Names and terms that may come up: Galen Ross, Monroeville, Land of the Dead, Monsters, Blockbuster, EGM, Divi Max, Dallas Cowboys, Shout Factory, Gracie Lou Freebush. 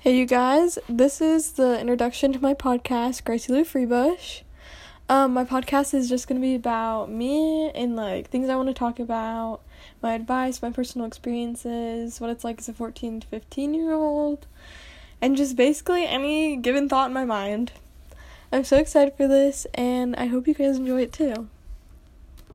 Hey you guys, this is the introduction to my podcast, Gracie Lou Freebush. My podcast is just going to be about me and things I want to talk about, my advice, my personal experiences, what it's like as a 14 to 15 year old, and just basically any given thought in my mind. I'm so excited for this and I hope you guys enjoy it too.